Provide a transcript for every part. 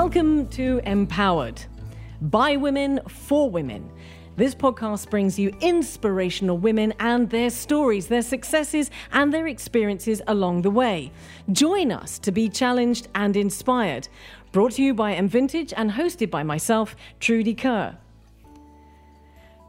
Welcome to Empowered, by women, for women. This podcast brings you inspirational women and their stories, their successes and their experiences along the way. Join us to be challenged and inspired. Brought to you by MVintage and hosted by myself, Trudy Kerr.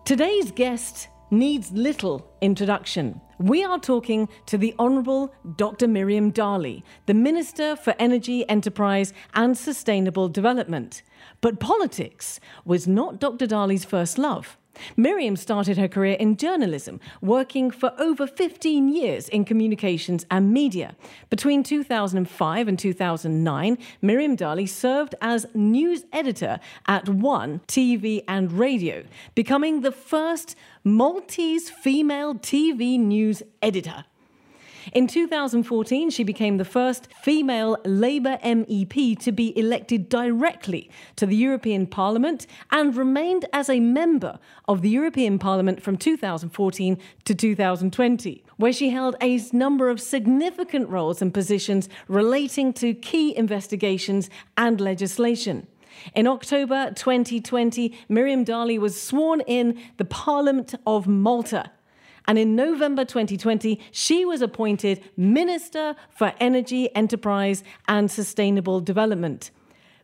Today's guest needs little introduction. We are talking to the Honourable Dr. Miriam Dalli, the Minister for Energy, Enterprise and Sustainable Development. But politics was not Dr. Dalli's first love. Miriam started her career in journalism, working for over 15 years in communications and media. Between 2005 and 2009, Miriam Dalli served as news editor at One TV and Radio, becoming the first Maltese female TV news editor. In 2014, she became the first female Labour MEP to be elected directly to the European Parliament and remained as a member of the European Parliament from 2014 to 2020, where she held a number of significant roles and positions relating to key investigations and legislation. In October 2020, Miriam Dalli was sworn in the Parliament of Malta. And in November 2020, she was appointed Minister for Energy, Enterprise and Sustainable Development.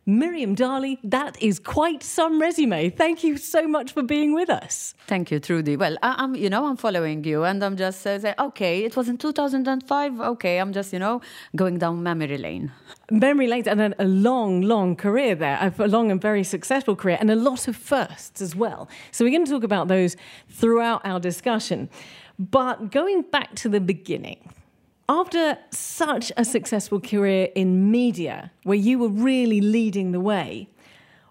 Miriam Dalli, that is quite some resume. Thank you so much for being with us. Thank you, Trudy. Well, I'm following you and I'm just saying, okay, it was in 2005. Okay, I'm just, going down memory lane. Memory lane and then a long, long career there, a long and very successful career and a lot of firsts as well. So we're going to talk about those throughout our discussion. But going back to the beginning, after such a successful career in media, where you were really leading the way,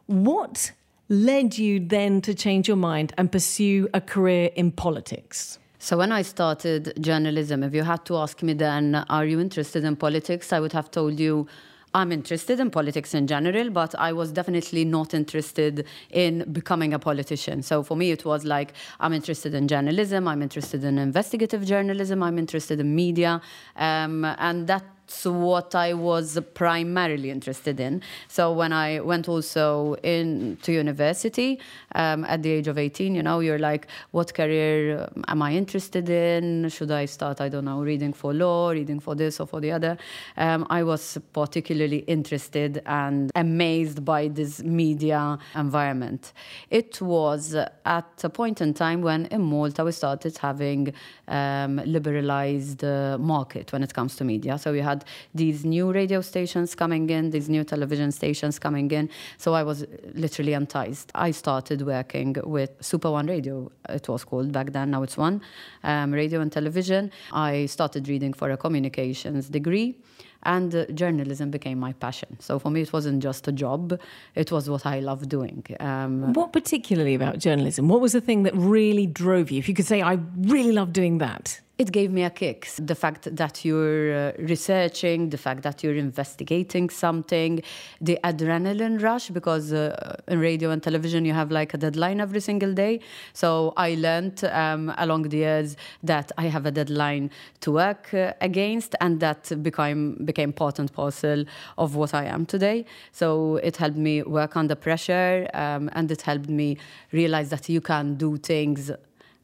what led you then to change your mind and pursue a career in politics? So when I started journalism, if you had to ask me then, are you interested in politics? I would have told you, I'm interested in politics in general, but I was definitely not interested in becoming a politician. So for me, it was like, I'm interested in journalism, I'm interested in investigative journalism, I'm interested in media, and that's what I was primarily interested in. So when I went also to university at the age of 18, you're like, what career am I interested in? Should I start, reading for law, reading for this or for the other? I was particularly interested and amazed by this media environment. It was at a point in time when in Malta we started having liberalized market when it comes to media. So we had these new radio stations coming in, these new television stations coming in. So I was literally enticed. I started working with Super One Radio, it was called back then, now it's One, radio and television. I started reading for a communications degree. And journalism became my passion. So for me, it wasn't just a job. It was what I loved doing. What particularly about journalism? What was the thing that really drove you? If you could say, I really love doing that. It gave me a kick. The fact that you're researching, the fact that you're investigating something, the adrenaline rush, because in radio and television, you have like a deadline every single day. So I learned along the years that I have a deadline to work against, and that became part and parcel of what I am today. So it helped me work under pressure, and it helped me realize that you can do things,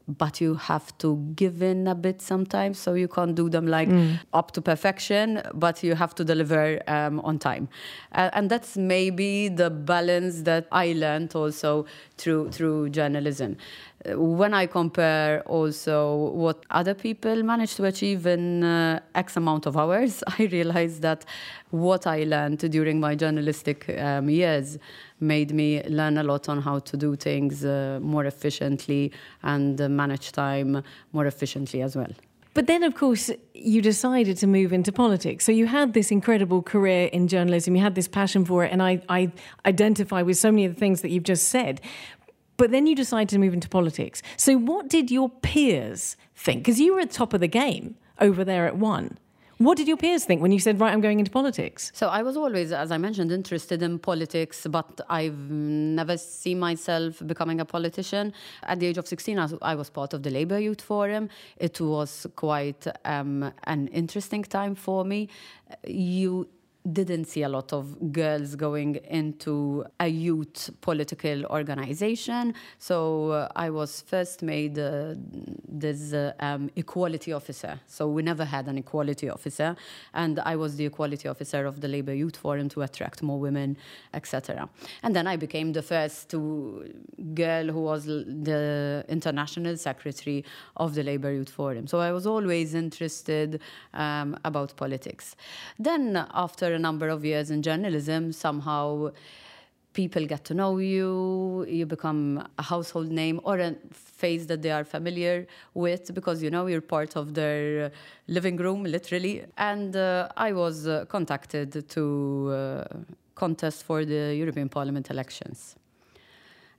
but you have to give in a bit sometimes. So you can't do them up to perfection, but you have to deliver on time. And that's maybe the balance that I learned also through journalism. When I compare also what other people manage to achieve in X amount of hours, I realize that what I learned during my journalistic years made me learn a lot on how to do things more efficiently and manage time more efficiently as well. But then, of course, you decided to move into politics. So you had this incredible career in journalism, you had this passion for it, and I identify with so many of the things that you've just said. But then you decided to move into politics. So what did your peers think? Because you were at the top of the game over there at One. What did your peers think when you said, right, I'm going into politics? So I was always, as I mentioned, interested in politics, but I've never seen myself becoming a politician. At the age of 16, I was part of the Labour Youth Forum. It was quite an interesting time for me. You didn't see a lot of girls going into a youth political organization. So I was first made this equality officer. So we never had an equality officer. And I was the equality officer of the Labour Youth Forum to attract more women, etc. And then I became the first girl who was the international secretary of the Labour Youth Forum. So I was always interested about politics. Then after a number of years in journalism, somehow people get to know you, you become a household name or a face that they are familiar with because, you know, you're part of their living room, literally. And I was contacted to contest for the European Parliament elections.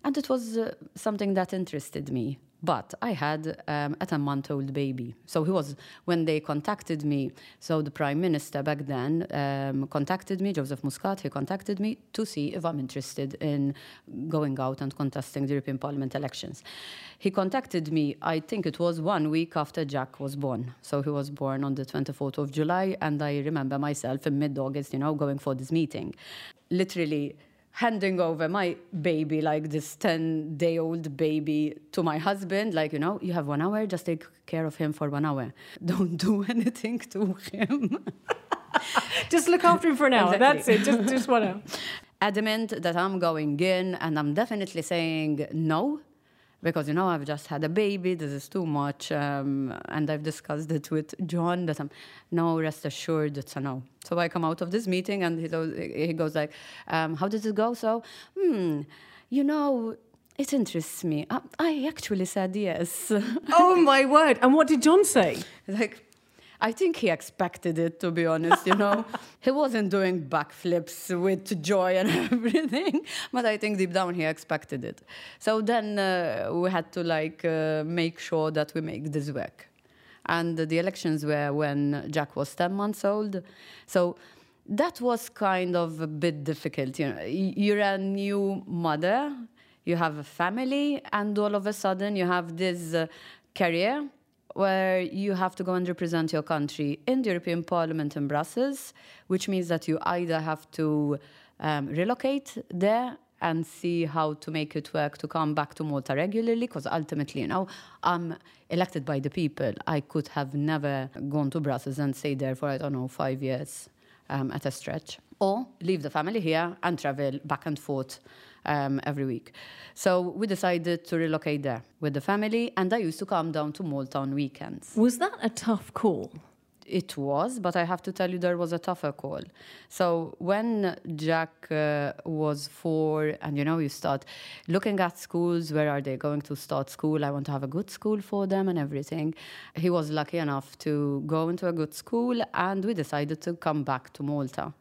And it was something that interested me. But I had a month-old baby. So he was, when they contacted me, so the Prime Minister back then contacted me, Joseph Muscat, he contacted me to see if I'm interested in going out and contesting the European Parliament elections. He contacted me, I think it was 1 week after Jack was born. So he was born on the 24th of July, and I remember myself in mid-August, you know, going for this meeting. Literally, handing over my baby, like this 10-day-old baby, to my husband, like, you know, you have 1 hour, just take care of him for 1 hour. Don't do anything to him. Just look after him for now. Exactly. That's it. Just 1 hour. Adamant that I'm going in, and I'm definitely saying no, because, you know, I've just had a baby, this is too much, and I've discussed it with John, that I'm, no, rest assured, it's a no. So I come out of this meeting, and he goes like, how did it go? So, you know, it interests me. I actually said yes. Oh, my word. And what did John say? Like, I think he expected it, to be honest, you know. He wasn't doing backflips with joy and everything, but I think deep down he expected it. So then we had to, like, make sure that we make this work. And the elections were when Jack was 10 months old. So that was kind of a bit difficult, you know. You're a new mother, you have a family, and all of a sudden you have this career where you have to go and represent your country in the European Parliament in Brussels, which means that you either have to relocate there and see how to make it work to come back to Malta regularly, because ultimately, you know, I'm elected by the people. I could have never gone to Brussels and stayed there for, I don't know, 5 years at a stretch, or leave the family here and travel back and forth every week. So we decided to relocate there with the family, and I used to come down to Malta on weekends. Was that a tough call? It was, but I have to tell you there was a tougher call. So when Jack was 4, and you know, you start looking at schools, where are they going to start school? I want to have a good school for them and everything. He was lucky enough to go into a good school, and we decided to come back to Malta,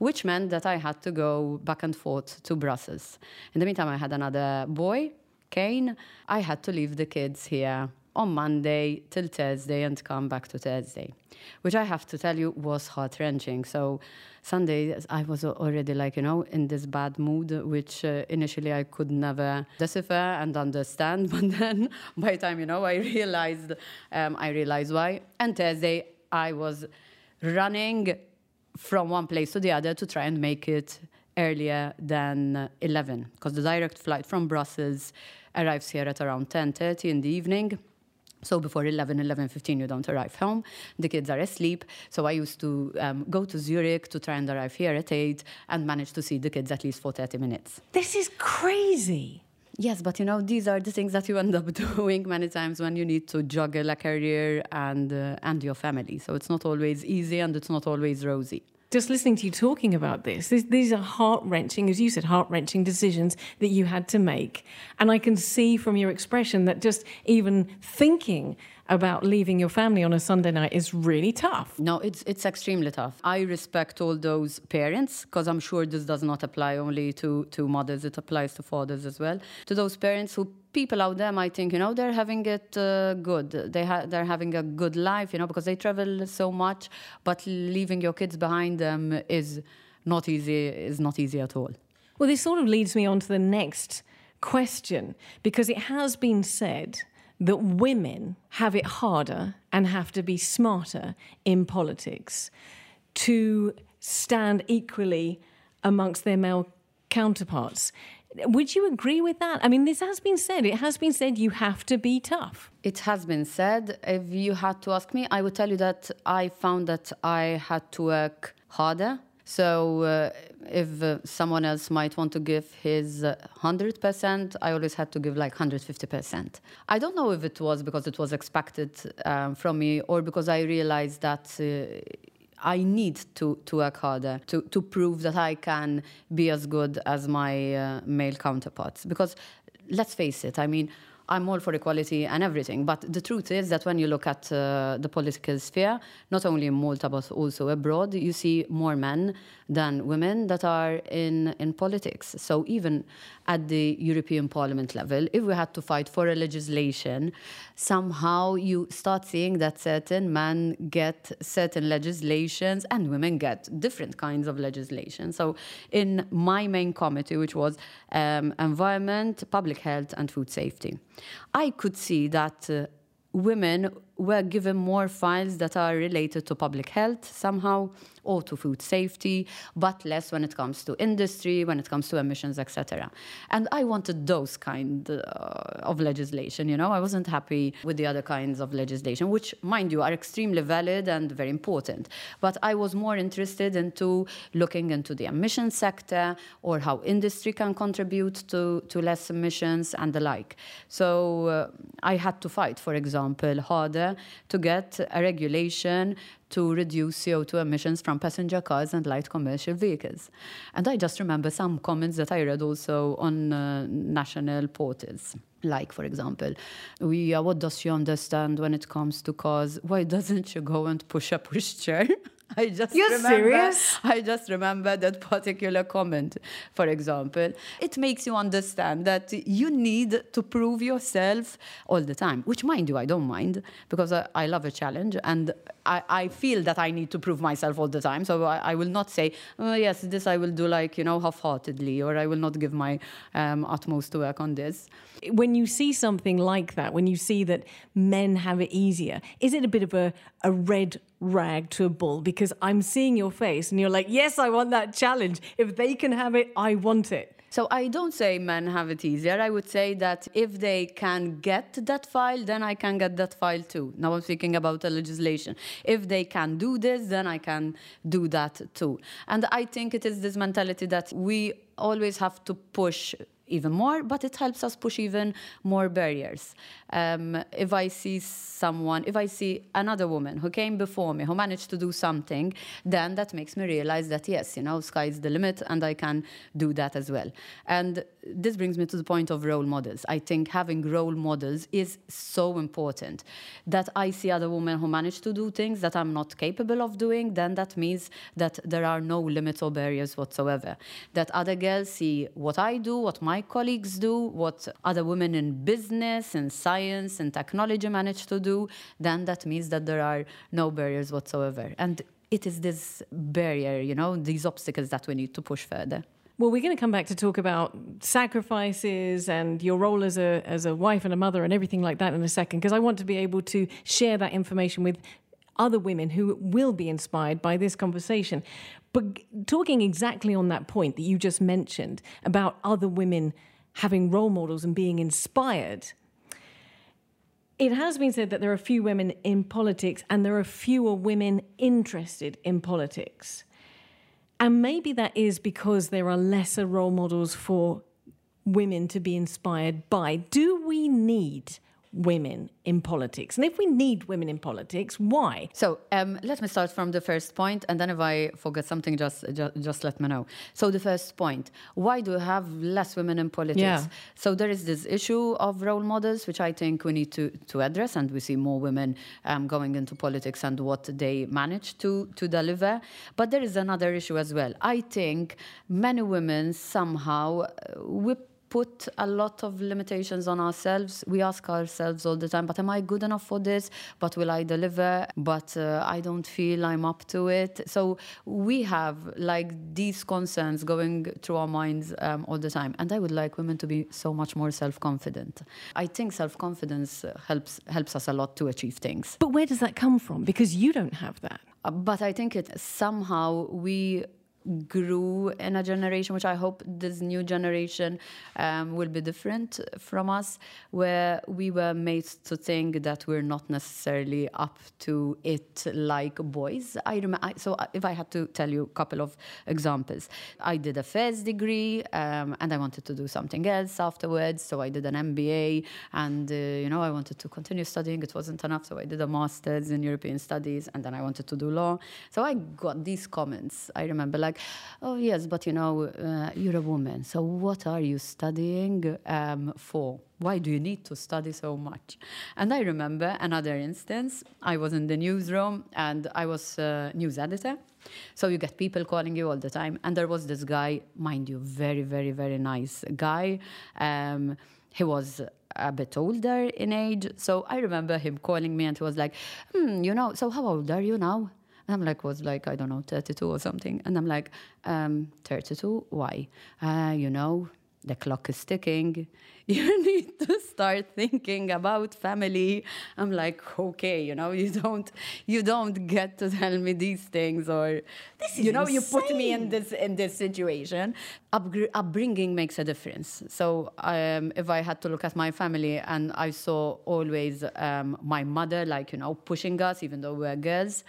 which meant that I had to go back and forth to Brussels. In the meantime, I had another boy, Kane. I had to leave the kids here on Monday till Thursday and come back to Thursday, which I have to tell you was heart-wrenching. So Sunday, I was already, like, you know, in this bad mood, which initially I could never decipher and understand. But then by the time, you know, I realized why. And Thursday, I was running from one place to the other to try and make it earlier than 11, because the direct flight from Brussels arrives here at around 10:30 in the evening. So before 11:15, you don't arrive home. The kids are asleep. So I used to go to Zurich to try and arrive here at 8 and manage to see the kids at least for 30 minutes. This is crazy. Yes, but you know, these are the things that you end up doing many times when you need to juggle a career and your family. So it's not always easy and it's not always rosy. Just listening to you talking about this, these are heart-wrenching, as you said, heart-wrenching decisions that you had to make. And I can see from your expression that just even thinking about leaving your family on a Sunday night is really tough. No, it's extremely tough. I respect all those parents, because I'm sure this does not apply only to mothers, it applies to fathers as well. To those parents who, people out there might think, you know, they're having it good. They're having a good life, you know, because they travel so much, but leaving your kids behind them is not easy at all. Well, this sort of leads me on to the next question, because it has been said that women have it harder and have to be smarter in politics to stand equally amongst their male counterparts. Would you agree with that? I mean, this has been said. It has been said you have to be tough. It has been said. If you had to ask me, I would tell you that I found that I had to work harder. So if someone else might want to give his 100%, I always had to give like 150%. I don't know if it was because it was expected from me or because I realized that I need to work harder to prove that I can be as good as my male counterparts. Because let's face it, I mean, I'm all for equality and everything, but the truth is that when you look at the political sphere, not only in Malta but also abroad, you see more men than women that are in politics. So even at the European Parliament level, if we had to fight for a legislation, somehow you start seeing that certain men get certain legislations and women get different kinds of legislation. So in my main committee, which was environment, public health and food safety, I could see that women were given more files that are related to public health somehow or to food safety, but less when it comes to industry, when it comes to emissions, etc. And I wanted those kind of legislation, you know. I wasn't happy with the other kinds of legislation, which, mind you, are extremely valid and very important. But I was more interested into looking into the emission sector or how industry can contribute to less emissions and the like. So I had to fight, for example, harder to get a regulation to reduce CO2 emissions from passenger cars and light commercial vehicles. And I just remember some comments that I read also on national portals. Like, for example, what does she understand when it comes to cars? Why doesn't she go and push a pushchair? I just remember that particular comment, for example. It makes you understand that you need to prove yourself all the time, which, mind you, I don't mind because I love a challenge and I feel that I need to prove myself all the time. So I will not say, oh, yes, this I will do like, you know, half-heartedly, or I will not give my utmost to work on this. When you see something like that, when you see that men have it easier, is it a bit of a red rag to a bull? Because I'm seeing your face and you're like, yes, I want that challenge. If they can have it, I want it. So I don't say men have it easier. I would say that if they can get that file, then I can get that file too. Now I'm speaking about the legislation. If they can do this, then I can do that too. And I think it is this mentality that we always have to push even more, but it helps us push even more barriers. If I see someone, if I see another woman who came before me, who managed to do something, then that makes me realize that, yes, you know, sky's the limit and I can do that as well. And this brings me to the point of role models. I think having role models is so important, that I see other women who manage to do things that I'm not capable of doing, then that means that there are no limits or barriers whatsoever. That other girls see what I do, what my colleagues do, what other women in business, in science, in technology manage to do, then that means that there are no barriers whatsoever. And it is this barrier, you know, these obstacles that we need to push further. Well, we're going to come back to talk about sacrifices and your role as a wife and a mother and everything like that in a second, because I want to be able to share that information with other women who will be inspired by this conversation. But talking exactly on that point that you just mentioned about other women having role models and being inspired, it has been said that there are few women in politics and there are fewer women interested in politics. And maybe that is because there are lesser role models for women to be inspired by. Do we need women in politics? And if we need women in politics, why? So let me start from the first point, and then if I forget something, just let me know. So the first point, why do we have less women in politics? Yeah. So there is this issue of role models, which I think we need to address, and we see more women going into politics and what they manage to deliver. But there is another issue as well. I think many women somehow whip put a lot of limitations on ourselves. We ask ourselves all the time, but am I good enough for this? But will I deliver? But I don't feel I'm up to it. So we have like these concerns going through our minds all the time. And I would like women to be so much more self-confident. I think self-confidence helps us a lot to achieve things. But where does that come from? Because you don't have that. But I think it somehow we grew in a generation, which I hope this new generation will be different from us, where we were made to think that we're not necessarily up to it like boys. So if I had to tell you a couple of examples, I did a Fez degree and I wanted to do something else afterwards. So I did an MBA and, you know, I wanted to continue studying. It wasn't enough. So I did a master's in European studies and then I wanted to do law. So I got these comments, I remember, like, oh, yes, but, you know, you're a woman. So what are you studying for? Why do you need to study so much? And I remember another instance. I was in the newsroom and I was a news editor. So you get people calling you all the time. And there was this guy, mind you, very, very, very nice guy. He was a bit older in age. So I remember him calling me and he was like, you know, so how old are you now? And I'm like, I don't know, 32 or something. And I'm like, 32? Why? You know, the clock is ticking. You need to start thinking about family. I'm like, okay, you know, you don't get to tell me these things, or this is, you know, insane. You put me in this situation. Upbringing makes a difference. So if I had to look at my family, and I saw always my mother, like, you know, pushing us, even though we're girls.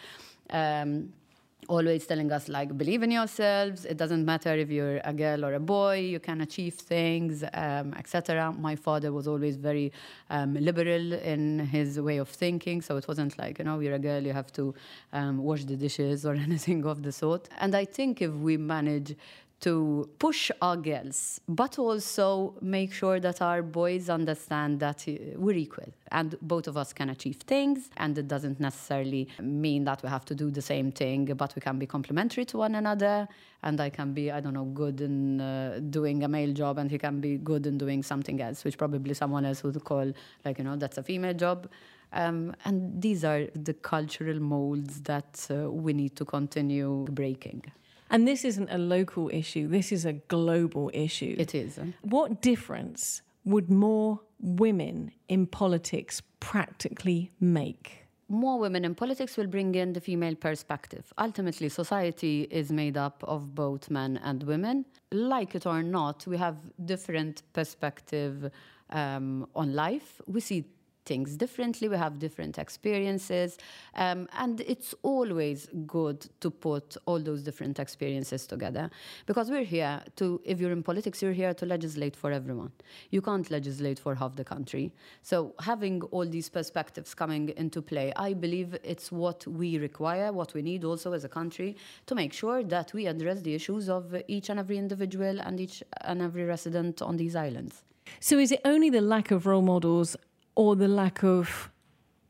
Always telling us, like, believe in yourselves. It doesn't matter if you're a girl or a boy. You can achieve things, etc. My father was always very liberal in his way of thinking. So it wasn't like, you know, you're a girl, you have to wash the dishes or anything of the sort. And I think if we manage to push our girls, but also make sure that our boys understand that we're equal and both of us can achieve things, and it doesn't necessarily mean that we have to do the same thing, but we can be complementary to one another, and I can be, I don't know, good in doing a male job, and he can be good in doing something else, which probably someone else would call, like, you know, that's a female job. And these are the cultural molds that we need to continue breaking. And this isn't a local issue. This is a global issue. It is. What difference would more women in politics practically make? More women in politics will bring in the female perspective. Ultimately, society is made up of both men and women. Like it or not, we have different perspective on life. We see things differently, we have different experiences, and it's always good to put all those different experiences together, because we're here to, if you're in politics, you're here to legislate for everyone. You can't legislate for half the country. So having all these perspectives coming into play, I believe it's what we require, what we need also as a country, to make sure that we address the issues of each and every individual and each and every resident on these islands. So is it only the lack of role models or the lack of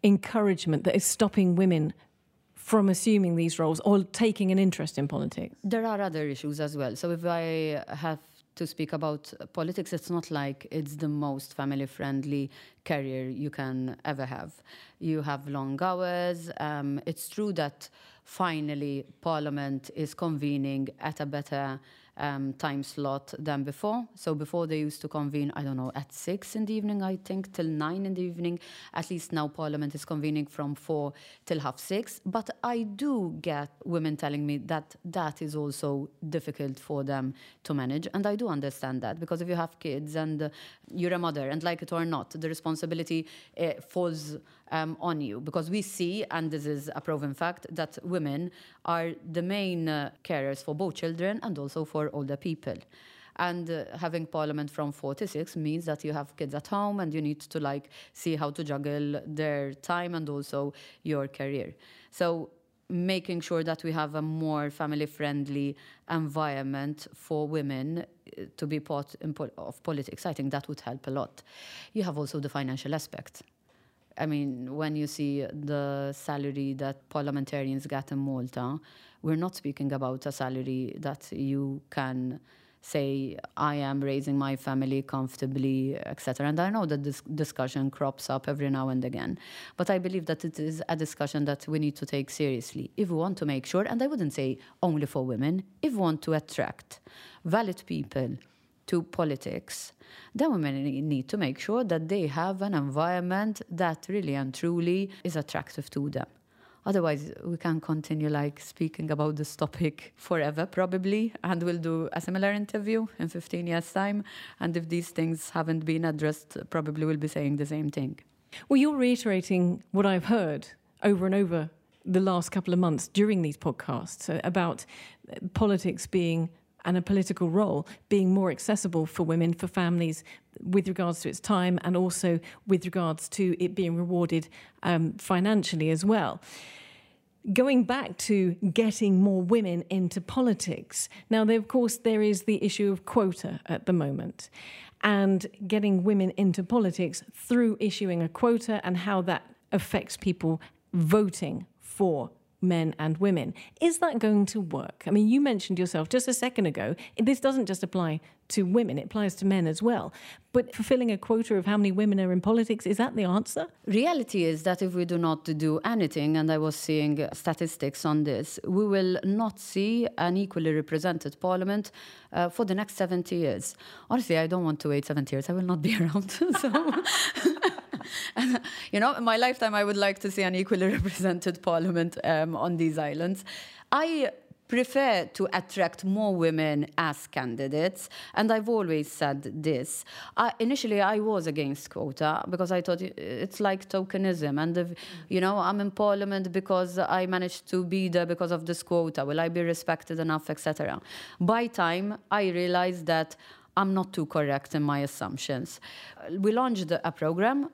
encouragement that is stopping women from assuming these roles or taking an interest in politics? There are other issues as well. So if I have to speak about politics, it's not like it's the most family-friendly career you can ever have. You have long hours. It's true that finally Parliament is convening at a better time slot than before. So before they used to convene, I don't know, at 6 in the evening, I think, till 9 in the evening. At least now Parliament is convening from 4 till 6:30. But I do get women telling me that that is also difficult for them to manage. And I do understand that, because if you have kids and you're a mother, and like it or not, the responsibility falls on you, because we see, and this is a proven fact, that women are the main carers for both children and also for older people. And having Parliament from 4 to 6 means that you have kids at home and you need to, like, see how to juggle their time and also your career. So making sure that we have a more family-friendly environment for women to be part of politics, I think that would help a lot. You have also the financial aspect. I mean, when you see the salary that parliamentarians get in Malta, we're not speaking about a salary that you can say, I am raising my family comfortably, etc. And I know that this discussion crops up every now and again. But I believe that it is a discussion that we need to take seriously. If we want to make sure, and I wouldn't say only for women, if we want to attract valid people to politics, then women need to make sure that they have an environment that really and truly is attractive to them. Otherwise, we can continue like speaking about this topic forever, probably, and we'll do a similar interview in 15 years' time. And if these things haven't been addressed, probably we'll be saying the same thing. Well, you're reiterating what I've heard over and over the last couple of months during these podcasts about politics being, and a political role, being more accessible for women, for families, with regards to its time and also with regards to it being rewarded financially as well. Going back to getting more women into politics, now, of course, there is the issue of quota at the moment and getting women into politics through issuing a quota and how that affects people voting for men and women. Is that going to work? I mean, you mentioned yourself just a second ago, this doesn't just apply to women, it applies to men as well. But fulfilling a quota of how many women are in politics, is that the answer? Reality is that if we do not do anything, and I was seeing statistics on this, we will not see an equally represented parliament for the next 70 years. Honestly, I don't want to wait 70 years. I will not be around. And, you know, in my lifetime, I would like to see an equally represented parliament on these islands. I prefer to attract more women as candidates, and I've always said this. Initially, I was against quota because I thought it's like tokenism, and if, you know, I'm in parliament because I managed to be there because of this quota. Will I be respected enough, etc.? By time, I realized that I'm not too correct in my assumptions. We launched a program,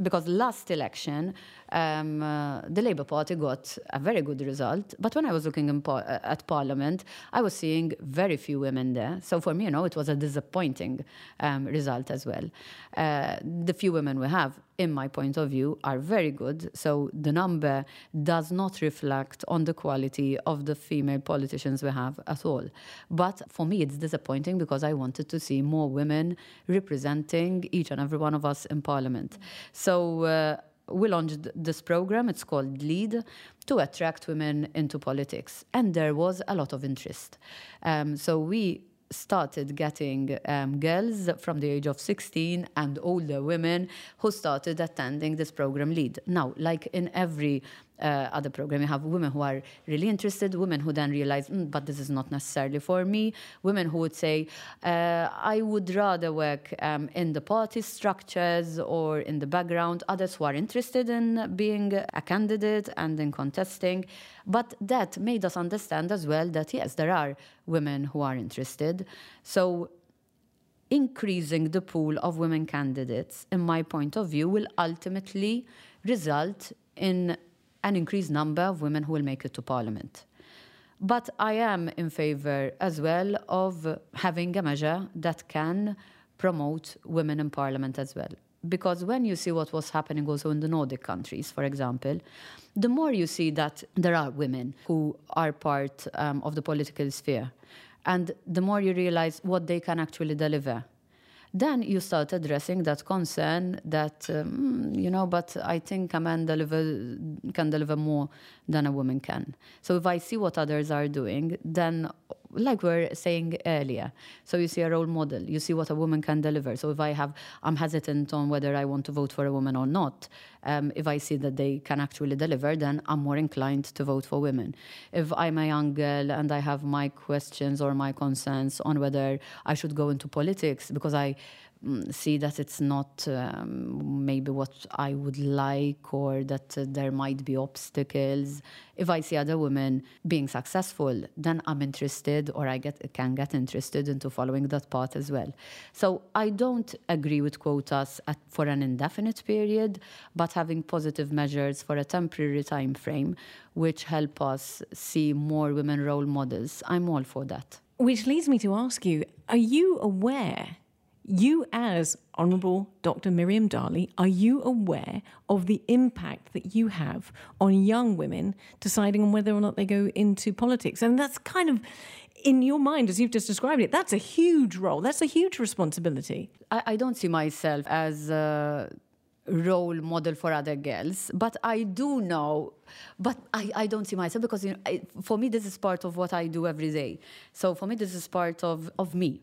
because last election, the Labour Party got a very good result. But when I was looking in at Parliament, I was seeing very few women there. So for me, you know, it was a disappointing result as well. The few women we have, in my point of view, are very good. So the number does not reflect on the quality of the female politicians we have at all. But for me, it's disappointing because I wanted to see more women representing each and every one of us in Parliament. So we launched this program, it's called LEAD, to attract women into politics. And there was a lot of interest. So we started getting girls from the age of 16 and older women who started attending this program LEAD. Now, like in every other program, you have women who are really interested, women who then realize, but this is not necessarily for me, women who would say, I would rather work in the party structures or in the background, others who are interested in being a candidate and in contesting. But that made us understand as well that, yes, there are women who are interested. So increasing the pool of women candidates, in my point of view, will ultimately result in an increased number of women who will make it to Parliament. But I am in favour as well of having a measure that can promote women in Parliament as well. Because when you see what was happening also in the Nordic countries, for example, the more you see that there are women who are part of the political sphere, and the more you realise what they can actually deliver, then you start addressing that concern that, you know, but I think a man can deliver more than a woman can. So if I see what others are doing, then, like we were saying earlier, so you see a role model, you see what a woman can deliver. So if I'm hesitant on whether I want to vote for a woman or not, if I see that they can actually deliver, then I'm more inclined to vote for women. If I'm a young girl and I have my questions or my concerns on whether I should go into politics because I see that it's not maybe what I would like, or that there might be obstacles. If I see other women being successful, then I'm interested, or I can get interested into following that path as well. So I don't agree with quotas for an indefinite period, but having positive measures for a temporary time frame which help us see more women role models, I'm all for that. Which leads me to ask you, are you aware, you as Honourable Dr. Miriam Dalli, are you aware of the impact that you have on young women deciding on whether or not they go into politics? And that's kind of, in your mind, as you've just described it, that's a huge role. That's a huge responsibility. I don't see myself as a role model for other girls, but I do know, but I don't see myself, because, you know, for me, this is part of what I do every day. So for me, this is part of me.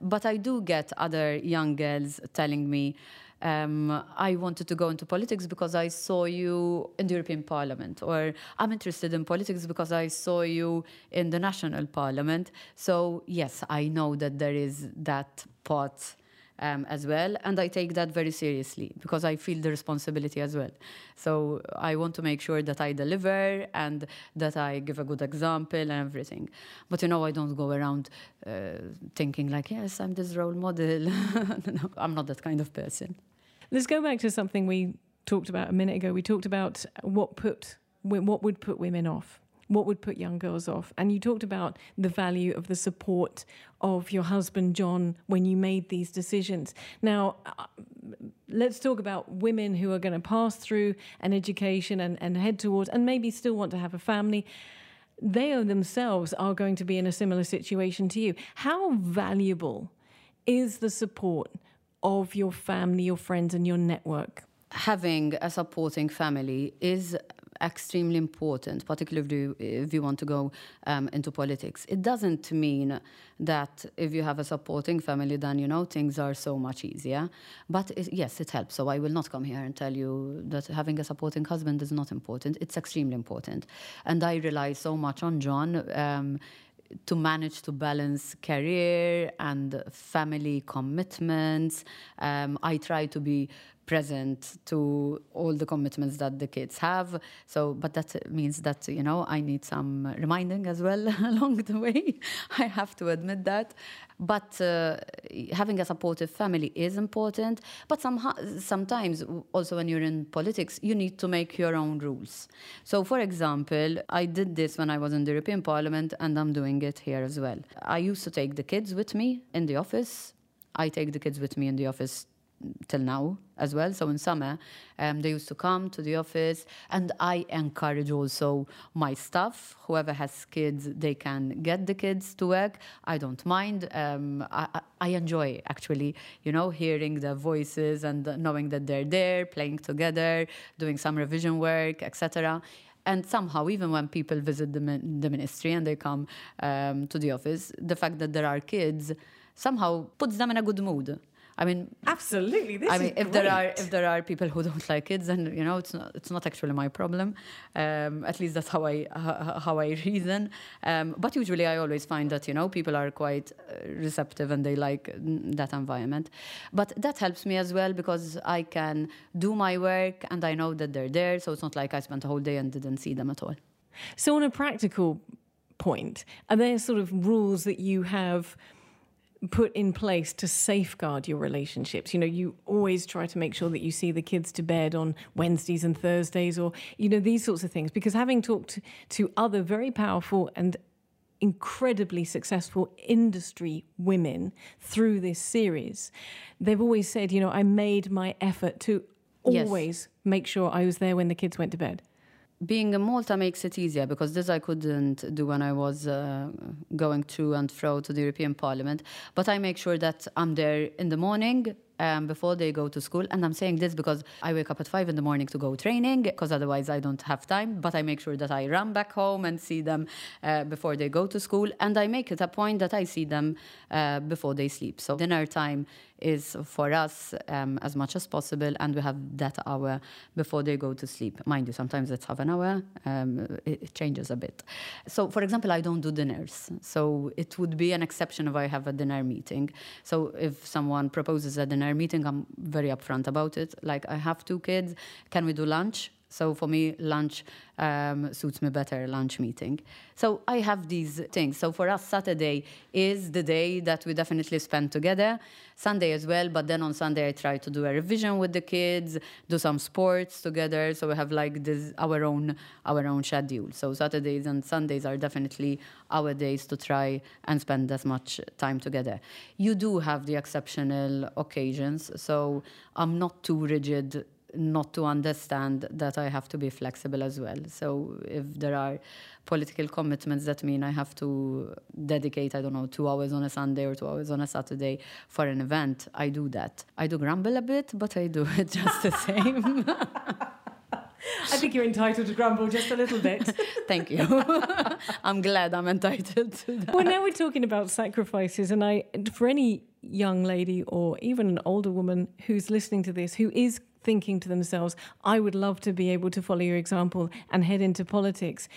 But I do get other young girls telling me, I wanted to go into politics because I saw you in the European Parliament, or I'm interested in politics because I saw you in the National Parliament. So, yes, I know that there is that pot as well, and I take that very seriously because I feel the responsibility as well. So I want to make sure that I deliver and that I give a good example and everything. But, you know, I don't go around thinking like, yes, I'm this role model. No, I'm not that kind of person. Let's go back to something we talked about a minute ago. We talked about what would put women off, what would put young girls off. And you talked about the value of the support of your husband, John, when you made these decisions. Now, let's talk about women who are going to pass through an education and head towards, and maybe still want to have a family. They themselves are going to be in a similar situation to you. How valuable is the support of your family, your friends, and your network? Having a supporting family is extremely important, particularly if you want to go into politics. It doesn't mean that if you have a supporting family, then, you know, things are so much easier. But yes, it helps. So I will not come here and tell you that having a supporting husband is not important. It's extremely important. And I rely so much on John to manage to balance career and family commitments. I try to be present to all the commitments that the kids have. So, but that means that, you know, I need some reminding as well along the way. I have to admit that. But having a supportive family is important. But sometimes also when you're in politics, you need to make your own rules. So, for example, I did this when I was in the European Parliament, and I'm doing it here as well. I used to take the kids with me in the office. I take the kids with me in the office till now as well. So in summer, they used to come to the office, and I encourage also my staff, whoever has kids, they can get the kids to work. I don't mind. I enjoy, actually, you know, hearing their voices and knowing that they're there, playing together, doing some revision work, etc. And somehow, even when people visit the ministry and they come to the office, the fact that there are kids somehow puts them in a good mood. I mean, absolutely. This is great. If there are people who don't like kids, then, you know, it's not actually my problem. At least that's how I reason. But usually, I always find that, you know, people are quite receptive and they like that environment. But that helps me as well because I can do my work and I know that they're there. So it's not like I spent a whole day and didn't see them at all. So on a practical point, are there sort of rules that you have put in place to safeguard your relationships? You know, you always try to make sure that you see the kids to bed on Wednesdays and Thursdays, or, you know, these sorts of things. Because having talked to other very powerful and incredibly successful industry women through this series, they've always said, you know, I made my effort to always make sure I was there when the kids went to bed. Being in Malta makes it easier because this I couldn't do when I was going to and fro to the European Parliament. But I make sure that I'm there in the morning before they go to school. And I'm saying this because I wake up at 5 in the morning to go training because otherwise I don't have time. But I make sure that I run back home and see them before they go to school. And I make it a point that I see them before they sleep. So dinner time is for us as much as possible, and we have that hour before they go to sleep. Mind you, sometimes it's half an hour. It changes a bit. So, for example, I don't do dinners. So it would be an exception if I have a dinner meeting. So if someone proposes a dinner meeting, I'm very upfront about it. Like, I have 2 kids. Can we do lunch? So for me, lunch suits me better, lunch meeting. So I have these things. So for us, Saturday is the day that we definitely spend together. Sunday as well, but then on Sunday I try to do a revision with the kids, do some sports together. So we have like this our own schedule. So Saturdays and Sundays are definitely our days to try and spend as much time together. You do have the exceptional occasions, so I'm not too rigid not to understand that I have to be flexible as well. So if there are political commitments that mean I have to dedicate, I don't know, 2 hours on a Sunday or 2 hours on a Saturday for an event, I do that. I do grumble a bit, but I do it just the same. I think you're entitled to grumble just a little bit. Thank you. I'm glad I'm entitled to that. Well, now we're talking about sacrifices, and for any young lady or even an older woman who's listening to this, who is thinking to themselves, I would love to be able to follow your example and head into politics,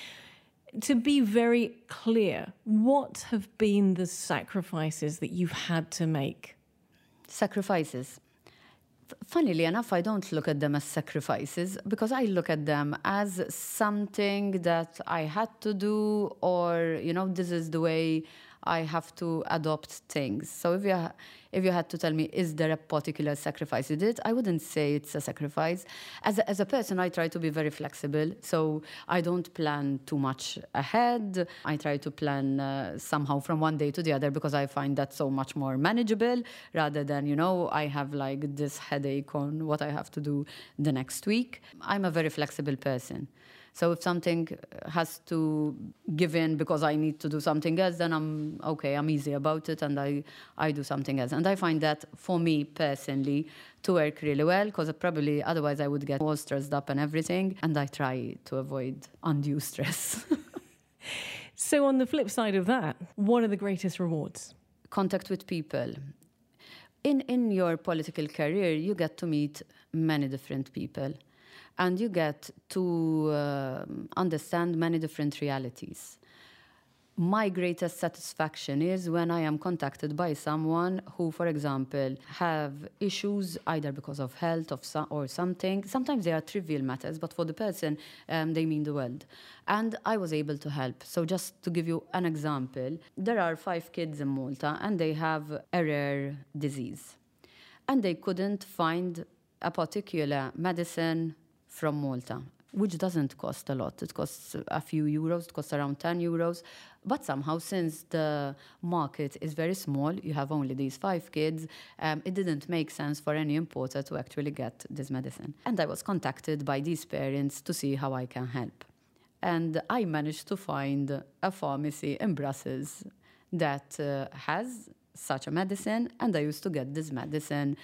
to be very clear, what have been the sacrifices that you've had to make? Sacrifices. Funnily enough, I don't look at them as sacrifices, because I look at them as something that I had to do, or, you know, this is the way I have to adopt things. So if you had to tell me, is there a particular sacrifice you did, I wouldn't say it's a sacrifice. As a person, I try to be very flexible, so I don't plan too much ahead. I try to plan somehow from one day to the other, because I find that so much more manageable, rather than, you know, I have like this headache on what I have to do the next week. I'm a very flexible person. So if something has to give in because I need to do something else, then I'm okay, I'm easy about it, and I do something else. And I find that, for me personally, to work really well, because probably otherwise I would get all stressed up and everything, and I try to avoid undue stress. So on the flip side of that, what are the greatest rewards? Contact with people. In your political career, you get to meet many different people. And you get to understand many different realities. My greatest satisfaction is when I am contacted by someone who, for example, have issues either because of health or something. Sometimes they are trivial matters, but for the person, they mean the world. And I was able to help. So just to give you an example, there are 5 kids in Malta, and they have a rare disease. And they couldn't find a particular medicine from Malta, which doesn't cost a lot. It costs a few euros, it costs around 10 euros. But somehow, since the market is very small, you have only these 5 kids, it didn't make sense for any importer to actually get this medicine. And I was contacted by these parents to see how I can help. And I managed to find a pharmacy in Brussels that has such a medicine, and I used to get this medicine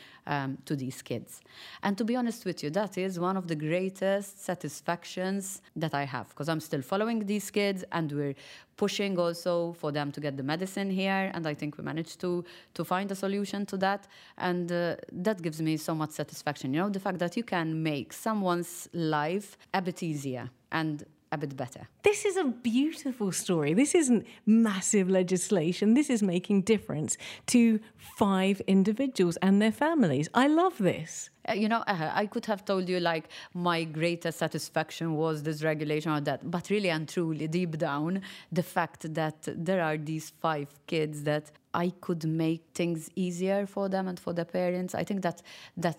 to these kids. And to be honest with you, that is one of the greatest satisfactions that I have, because I'm still following these kids, and we're pushing also for them to get the medicine here, and I think we managed to find a solution to that, and that gives me so much satisfaction. You know, the fact that you can make someone's life a bit easier and a bit better. This is a beautiful story. This isn't massive legislation. This is making difference to 5 individuals and their families. I love this. You know, I could have told you, like, my greatest satisfaction was this regulation or that, but really and truly, deep down, the fact that there are these 5 kids that I could make things easier for them and for their parents, I think that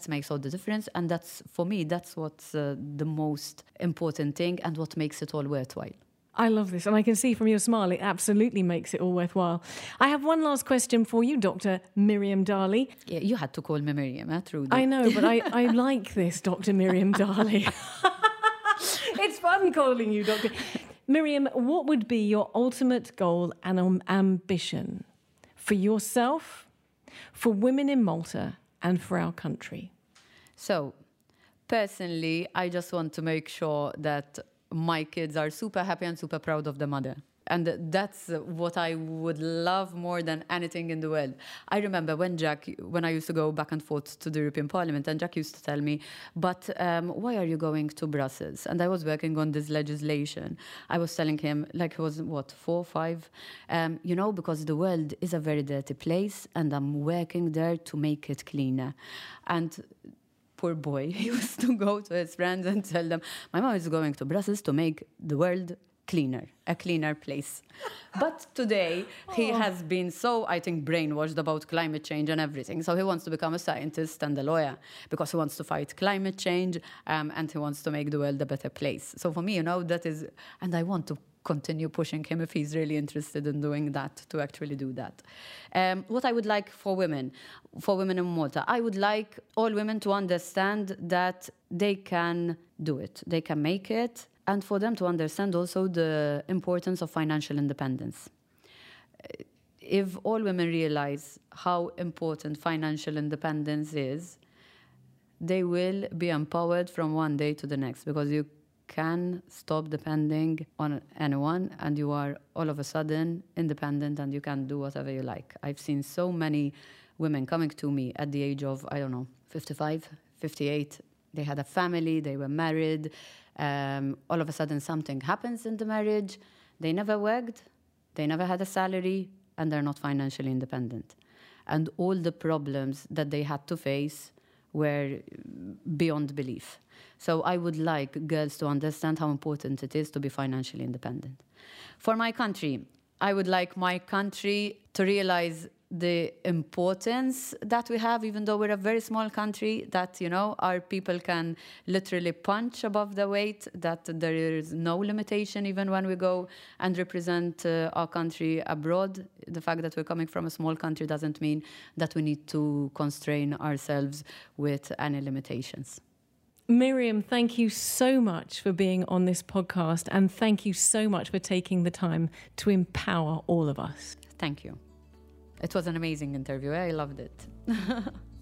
makes all the difference. And that's, for me, that's what's the most important thing, and what makes it all worthwhile. I love this, and I can see from your smile it absolutely makes it all worthwhile. I have one last question for you, Dr. Miriam Dalli. Yeah, you had to call me Miriam, eh, Trudy? I know, but I like this, Dr. Miriam Dalli. It's fun calling you, Dr. Miriam, what would be your ultimate goal and ambition? For yourself, for women in Malta, and for our country? So, personally, I just want to make sure that my kids are super happy and super proud of their mother. And that's what I would love more than anything in the world. I remember when I used to go back and forth to the European Parliament, and Jack used to tell me, but why are you going to Brussels? And I was working on this legislation. I was telling him, like, he was, what, 4 or 5? You know, because the world is a very dirty place, and I'm working there to make it cleaner. And poor boy, he used to go to his friends and tell them, my mom is going to Brussels to make the world cleaner, a cleaner place. But today, he has been so, I think, brainwashed about climate change and everything. So he wants to become a scientist and a lawyer, because he wants to fight climate change, and he wants to make the world a better place. So for me, you know, that is, and I want to continue pushing him if he's really interested in doing that, to actually do that. What I would like for women in Malta, I would like all women to understand that they can do it, they can make it, and for them to understand also the importance of financial independence. If all women realize how important financial independence is, they will be empowered from one day to the next, because you can stop depending on anyone, and you are all of a sudden independent and you can do whatever you like. I've seen so many women coming to me at the age of, I don't know, 55, 58. They had a family, they were married. All of a sudden something happens in the marriage. They never worked, they never had a salary, and they're not financially independent. And all the problems that they had to face were beyond belief. So I would like girls to understand how important it is to be financially independent. For my country, I would like my country to realize the importance that we have, even though we're a very small country, that, you know, our people can literally punch above the weight, that there is no limitation even when we go and represent our country abroad. The fact that we're coming from a small country doesn't mean that we need to constrain ourselves with any limitations. Miriam, thank you so much for being on this podcast, and thank you so much for taking the time to empower all of us. Thank you. It was an amazing interview. I loved it.